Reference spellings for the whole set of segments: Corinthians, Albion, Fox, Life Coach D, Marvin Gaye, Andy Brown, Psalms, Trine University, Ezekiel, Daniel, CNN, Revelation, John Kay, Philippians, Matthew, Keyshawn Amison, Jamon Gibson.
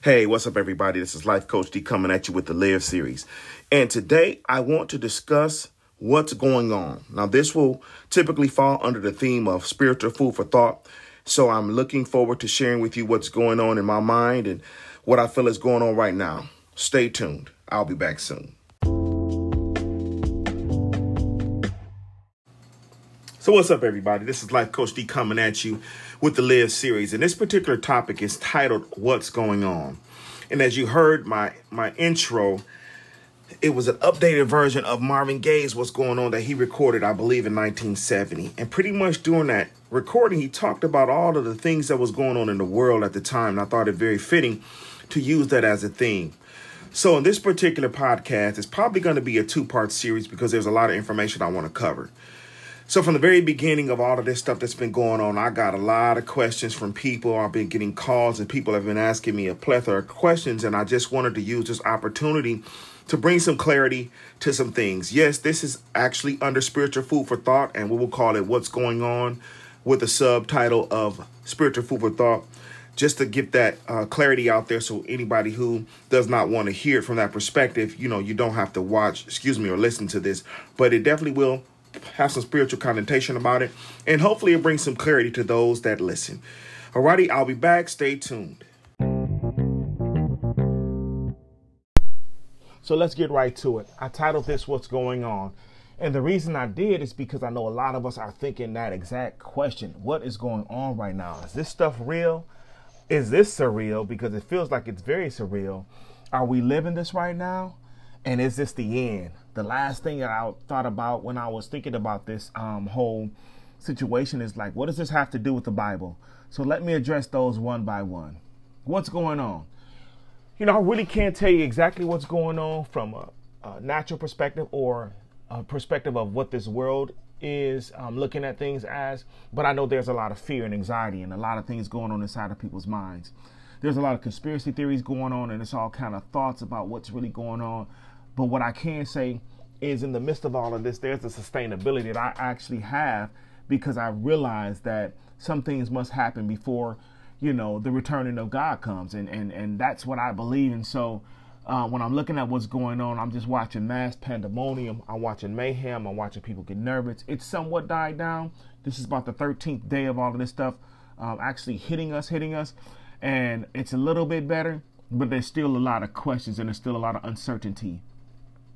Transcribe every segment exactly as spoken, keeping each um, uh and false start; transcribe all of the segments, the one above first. Hey, what's up, everybody? This is Life Coach D coming at you with the Live series. And today I want to discuss what's going on. Now, this will typically fall under the theme of spiritual food for thought. So I'm looking forward to sharing with you what's going on in my mind and what I feel is going on right now. Stay tuned. I'll be back soon. So what's up, everybody? This is Life Coach D coming at you with the Live series. And this particular topic is titled, What's Going On? And as you heard my, my intro, it was an updated version of Marvin Gaye's What's Going On that he recorded, I believe, in nineteen seventy. And pretty much during that recording, he talked about all of the things that was going on in the world at the time. And I thought it very fitting to use that as a theme. So in this particular podcast, it's probably going to be a two-part series because there's a lot of information I want to cover. So from the very beginning of all of this stuff that's been going on, I got a lot of questions from people. I've been getting calls and people have been asking me a plethora of questions. And I just wanted to use this opportunity to bring some clarity to some things. Yes, this is actually under spiritual food for thought, and we will call it What's Going On with a subtitle of spiritual food for thought, just to get that uh, clarity out there. So anybody who does not want to hear it from that perspective, you know, you don't have to watch, excuse me, or listen to this, but it definitely will have some spiritual connotation about it, and hopefully it brings some clarity to those that listen. Alrighty, I'll be back. Stay tuned. So let's get right to it. I titled this What's Going On? And the reason I did is because I know a lot of us are thinking that exact question. What is going on right now? Is this stuff real? Is this surreal? Because it feels like it's very surreal. Are we living this right now? And is this the end? The last thing that I thought about when I was thinking about this um, whole situation is like, what does this have to do with the Bible? So let me address those one by one. What's going on? You know, I really can't tell you exactly what's going on from a, a natural perspective or a perspective of what this world is um, looking at things as. But I know there's a lot of fear and anxiety and a lot of things going on inside of people's minds. There's a lot of conspiracy theories going on, and it's all kind of thoughts about what's really going on. But what I can say is in the midst of all of this, there's a sustainability that I actually have because I realize that some things must happen before, you know, the returning of God comes. And and, and that's what I believe. And so uh, when I'm looking at what's going on, I'm just watching mass pandemonium. I'm watching mayhem. I'm watching people get nervous. It's somewhat died down. This is about the thirteenth day of all of this stuff um, actually hitting us, hitting us. And it's a little bit better, but there's still a lot of questions and there's still a lot of uncertainty.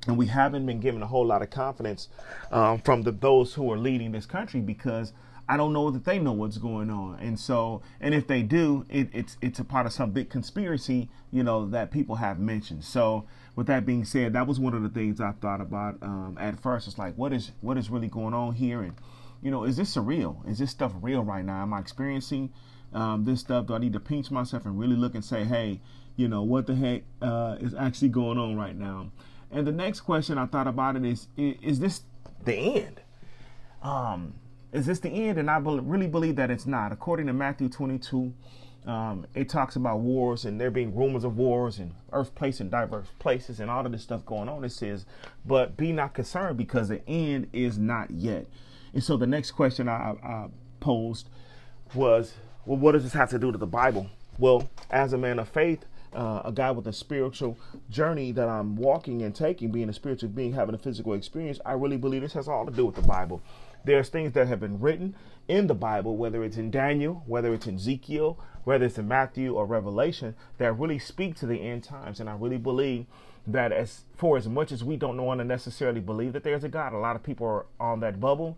And we haven't been given a whole lot of confidence um, from the, those who are leading this country, because I don't know that they know what's going on. And so, and if they do, it, it's it's a part of some big conspiracy, you know, that people have mentioned. So with that being said, that was one of the things I thought about um, at first. It's like, what is what is really going on here? And, you know, is this surreal? Is this stuff real right now? Am I experiencing um, this stuff? Do I need to pinch myself and really look and say, hey, you know, what the heck uh, is actually going on right now? And the next question I thought about it is, is, is this the end? Um, is this the end? And I be- really believe that it's not. According to Matthew twenty-two, um, it talks about wars and there being rumors of wars and earthquakes in diverse places and all of this stuff going on. It says, but be not concerned because the end is not yet. And so the next question I, I posed was, well, what does this have to do to the Bible? Well, as a man of faith, Uh, a guy with a spiritual journey that I'm walking and taking, being a spiritual being, having a physical experience, I really believe this has all to do with the Bible. There's things that have been written in the Bible, whether it's in Daniel, whether it's in Ezekiel, whether it's in Matthew or Revelation, that really speak to the end times. And I really believe that as for as much as we don't want to necessarily believe that there's a God, a lot of people are on that bubble.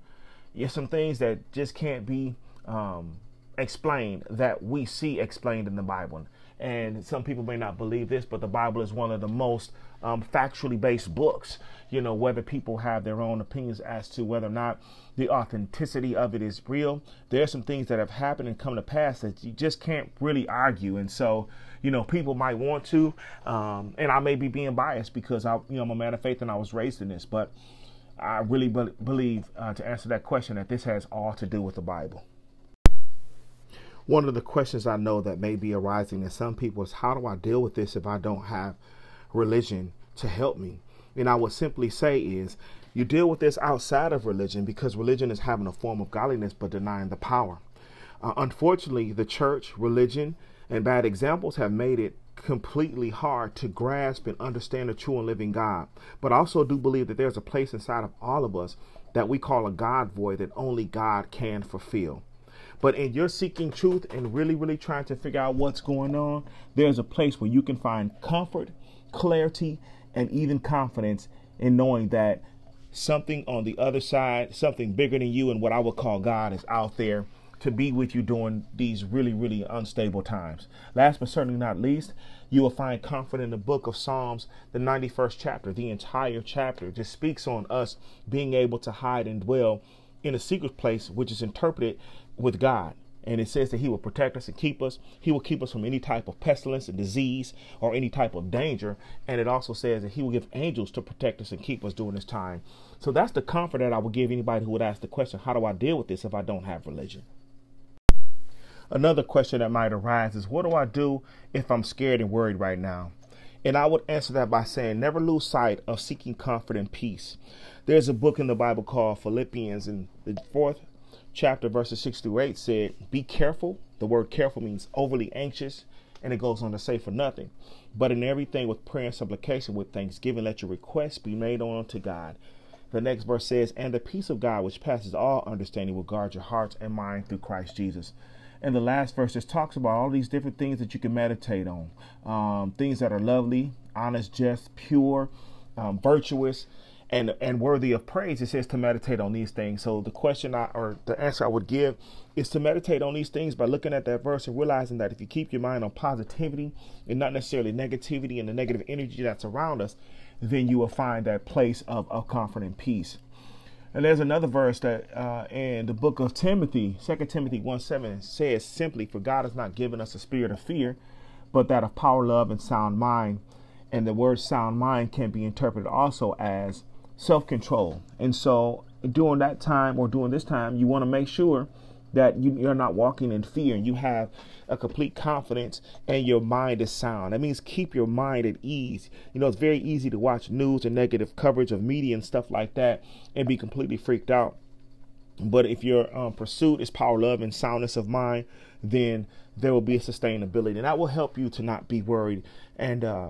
There's some things that just can't be um, explained, that we see explained in the Bible. And some people may not believe this, but the Bible is one of the most um, factually based books, you know, whether people have their own opinions as to whether or not the authenticity of it is real. There are some things that have happened and come to pass that you just can't really argue. And so, you know, people might want to, um, and I may be being biased because, I, you know, I'm a man of faith and I was raised in this, but I really be- believe uh, to answer that question that this has all to do with the Bible. One of the questions I know that may be arising in some people is, how do I deal with this if I don't have religion to help me? And I would simply say is, you deal with this outside of religion, because religion is having a form of godliness but denying the power. Uh, unfortunately, the church, religion, and bad examples have made it completely hard to grasp and understand the true and living God. But I also do believe that there's a place inside of all of us that we call a God void that only God can fulfill. But in your seeking truth and really, really trying to figure out what's going on, there's a place where you can find comfort, clarity, and even confidence in knowing that something on the other side, something bigger than you and what I would call God, is out there to be with you during these really, really unstable times. Last but certainly not least, you will find comfort in the book of Psalms, the ninety-first chapter. The entire chapter just speaks on us being able to hide and dwell in a secret place, which is interpreted with God. And it says that he will protect us and keep us. He will keep us from any type of pestilence and disease or any type of danger. And it also says that he will give angels to protect us and keep us during this time. So that's the comfort that I would give anybody who would ask the question, how do I deal with this if I don't have religion? Another question that might arise is, what do I do if I'm scared and worried right now? And I would answer that by saying, never lose sight of seeking comfort and peace. There's a book in the Bible called Philippians, and the fourth chapter, verses six through eight, said, be careful. The word careful means overly anxious. And it goes on to say, for nothing, but in everything with prayer and supplication with thanksgiving, let your requests be made on to God. The next verse says, and the peace of God, which passes all understanding, will guard your hearts and minds through Christ Jesus. And the last verse just talks about all these different things that you can meditate on. Um, things that are lovely, honest, just, pure, um, virtuous, and, and worthy of praise. It says to meditate on these things. So the question I, or the answer I would give is to meditate on these things by looking at that verse and realizing that if you keep your mind on positivity and not necessarily negativity and the negative energy that's around us, then you will find that place of, of comfort and peace. And there's another verse that uh, in the book of Timothy, Second Timothy one seven, says simply, for God has not given us a spirit of fear, but that of power, love, and sound mind. And the word sound mind can be interpreted also as self-control. And so during that time, or during this time, you want to make sure that you, you're not walking in fear and you have a complete confidence and your mind is sound. That means keep your mind at ease. You know, it's very easy to watch news and negative coverage of media and stuff like that and be completely freaked out. But if your um, pursuit is power, love, and soundness of mind, then there will be a sustainability. And that will help you to not be worried and uh,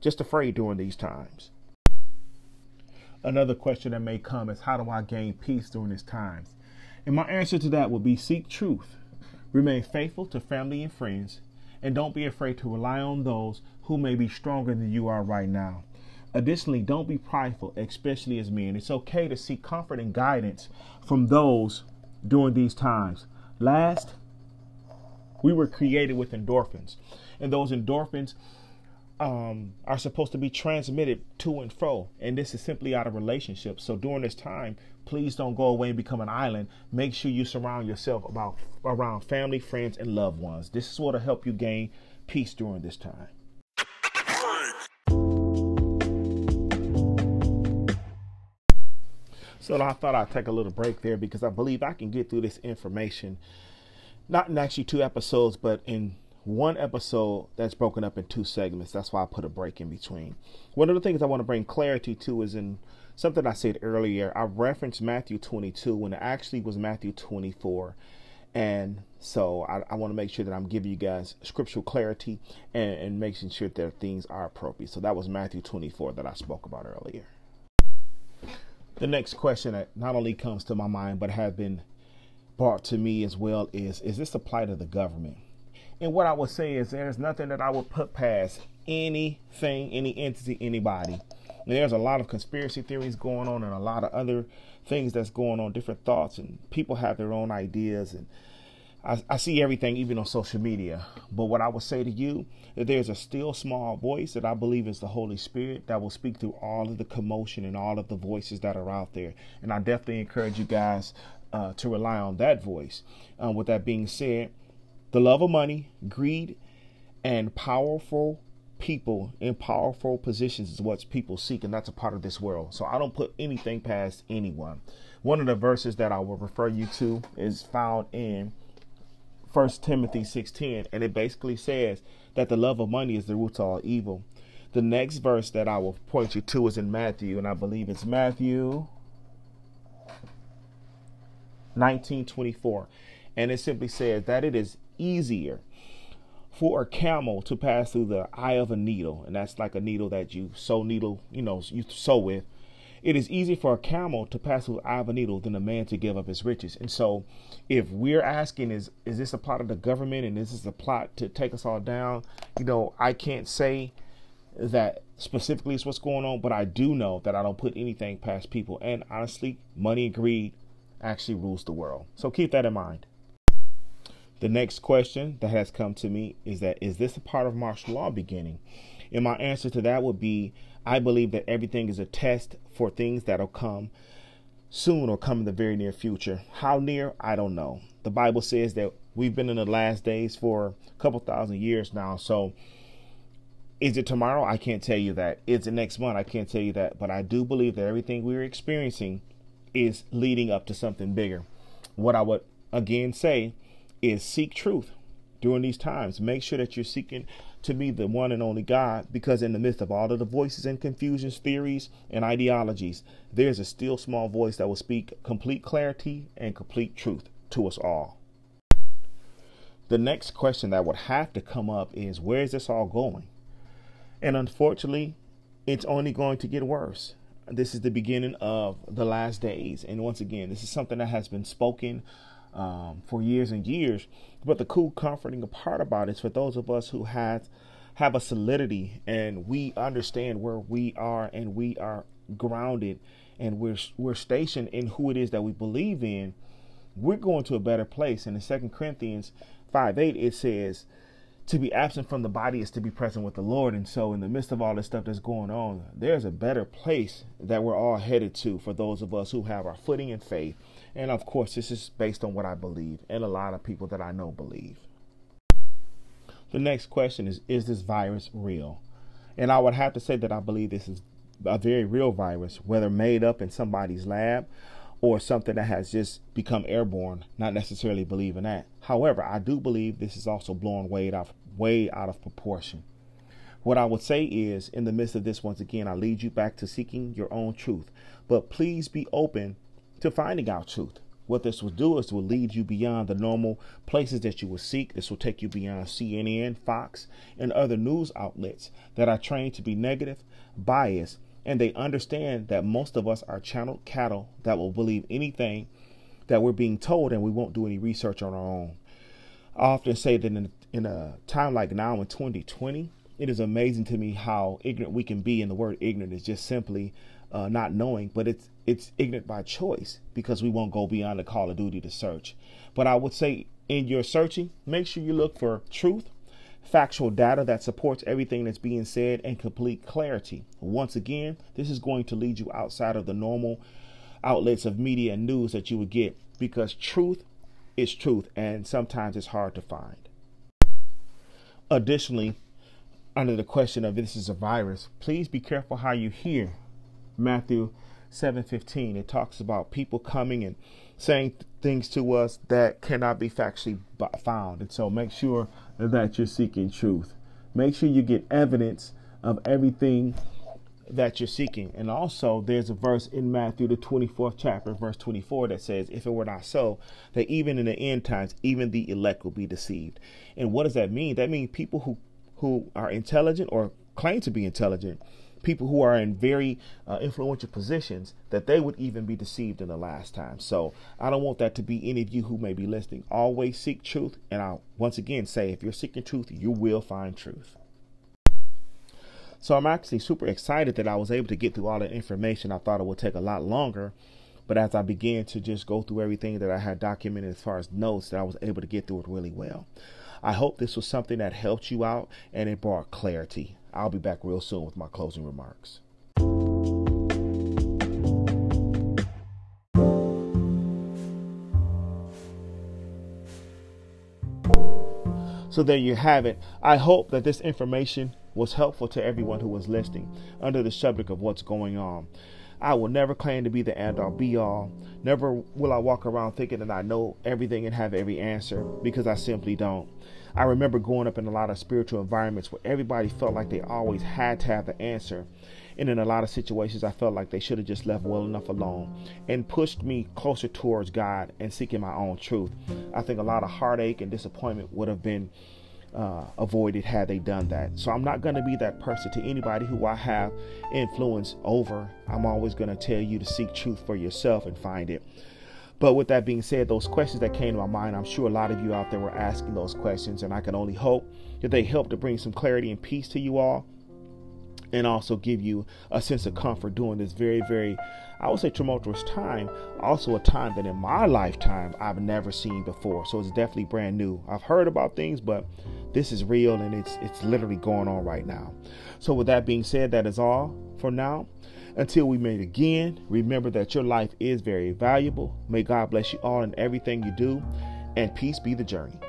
just afraid during these times. Another question that may come is, how do I gain peace during these times? And my answer to that will be, seek truth, remain faithful to family and friends, and don't be afraid to rely on those who may be stronger than you are right now. Additionally, don't be prideful, especially as men. It's okay to seek comfort and guidance from those during these times. Last, we were created with endorphins, and those endorphins Um, are supposed to be transmitted to and fro. And this is simply out of relationships. So during this time, please don't go away and become an island. Make sure you surround yourself about around family, friends, and loved ones. This is what will help you gain peace during this time. So I thought I'd take a little break there because I believe I can get through this information, not in actually two episodes, but in one episode that's broken up in two segments. That's why I put a break in between. One of the things I want to bring clarity to is in something I said earlier. I referenced Matthew twenty-two when it actually was Matthew twenty-four. And so I, I want to make sure that I'm giving you guys scriptural clarity and, and making sure that things are appropriate. So that was Matthew twenty-four that I spoke about earlier. The next question that not only comes to my mind, but has been brought to me as well is, is this the plight of the government? And what I would say is there's nothing that I would put past anything, any entity, anybody. And there's a lot of conspiracy theories going on and a lot of other things that's going on, different thoughts, and people have their own ideas. And I, I see everything, even on social media. But what I would say to you, that there's a still small voice that I believe is the Holy Spirit that will speak through all of the commotion and all of the voices that are out there. And I definitely encourage you guys uh, to rely on that voice. Um, with that being said, the love of money, greed, and powerful people in powerful positions is what people seek, and that's a part of this world. So I don't put anything past anyone. One of the verses that I will refer you to is found in First Timothy six ten, and it basically says that the love of money is the root of all evil. The next verse that I will point you to is in Matthew, and I believe it's Matthew nineteen twenty-four, and it simply says that it is easier for a camel to pass through the eye of a needle, and that's like a needle that you sew needle, you know, you sew with. It is easier for a camel to pass through the eye of a needle than a man to give up his riches. And so if we're asking, is is this a plot of the government, and is this a plot to take us all down? You know, I can't say that specifically is what's going on, but I do know that I don't put anything past people. And honestly, money and greed actually rules the world. So keep that in mind. The next question that has come to me is that, is this a part of martial law beginning? And my answer to that would be, I believe that everything is a test for things that'll come soon or come in the very near future. How near? I don't know. The Bible says that we've been in the last days for a couple thousand years now. So is it tomorrow? I can't tell you that. Is it next month? I can't tell you that. But I do believe that everything we're experiencing is leading up to something bigger. What I would again say is seek truth during these times. Make sure that you're seeking to be the one and only God, because in the midst of all of the voices and confusions, theories, and ideologies, there's a still small voice that will speak complete clarity and complete truth to us all. The next question that would have to come up is, where is this all going? And unfortunately, it's only going to get worse. This is the beginning of the last days. And once again, this is something that has been spoken um, for years and years. But the cool, comforting part about it is for those of us who have, have a solidity, and we understand where we are, and we are grounded, and we're, we're stationed in who it is that we believe in, we're going to a better place. And in Second Corinthians five eight, it says, to be absent from the body is to be present with the Lord. And so in the midst of all this stuff that's going on, there's a better place that we're all headed to for those of us who have our footing in faith. And of course, this is based on what I believe, and a lot of people that I know believe. The next question is, is this virus real? And I would have to say that I believe this is a very real virus, whether made up in somebody's lab or something that has just become airborne. Not necessarily believing that. However, I do believe this is also blown way out, way out of proportion. What I would say is, in the midst of this, once again, I lead you back to seeking your own truth. But please be open to finding out truth. What this will do is will lead you beyond the normal places that you will seek. This will take you beyond C N N, Fox, and other news outlets that are trained to be negative, biased, and they understand that most of us are channeled cattle that will believe anything that we're being told, and we won't do any research on our own. I often say that in, in a time like now in twenty twenty, it is amazing to me how ignorant we can be. And the word ignorant is just simply uh, not knowing, but it's it's ignorant by choice, because we won't go beyond the call of duty to search. But I would say, in your searching, make sure you look for truth, factual data that supports everything that's being said, and complete clarity. Once again, this is going to lead you outside of the normal outlets of media and news that you would get, because truth is truth, and sometimes it's hard to find. Additionally, under the question of this is a virus, please be careful how you hear. Matthew seven fifteen, it talks about people coming and saying things to us that cannot be factually found. And so make sure that you're seeking truth. Make sure you get evidence of everything that you're seeking. And also, there's a verse in Matthew, the twenty-fourth chapter, verse twenty-four, that says, if it were not so, that even in the end times, even the elect will be deceived. And what does that mean? That means people who, who are intelligent, or claim to be intelligent, people who are in very uh, influential positions, that they would even be deceived in the last time. So I don't want that to be any of you who may be listening. Always seek truth. And I'll once again say, if you're seeking truth, you will find truth. So I'm actually super excited that I was able to get through all the information. I thought it would take a lot longer, but as I began to just go through everything that I had documented as far as notes, that I was able to get through it really well. I hope this was something that helped you out and it brought clarity. I'll be back real soon with my closing remarks. So there you have it. I hope that this information was helpful to everyone who was listening under the subject of what's going on. I will never claim to be the end all be all. Never will I walk around thinking that I know everything and have every answer, because I simply don't. I remember growing up in a lot of spiritual environments where everybody felt like they always had to have the answer. And in a lot of situations, I felt like they should have just left well enough alone and pushed me closer towards God and seeking my own truth. I think a lot of heartache and disappointment would have been uh, avoided had they done that. So I'm not going to be that person to anybody who I have influence over. I'm always going to tell you to seek truth for yourself and find it. But with that being said, those questions that came to my mind, I'm sure a lot of you out there were asking those questions, and I can only hope that they help to bring some clarity and peace to you all, and also give you a sense of comfort during this very, very, I would say, tumultuous time. Also a time that in my lifetime I've never seen before. So it's definitely brand new. I've heard about things, but this is real, and it's it's literally going on right now. So with that being said, that is all for now. Until we meet again, remember that your life is very valuable. May God bless you all in everything you do, and peace be the journey.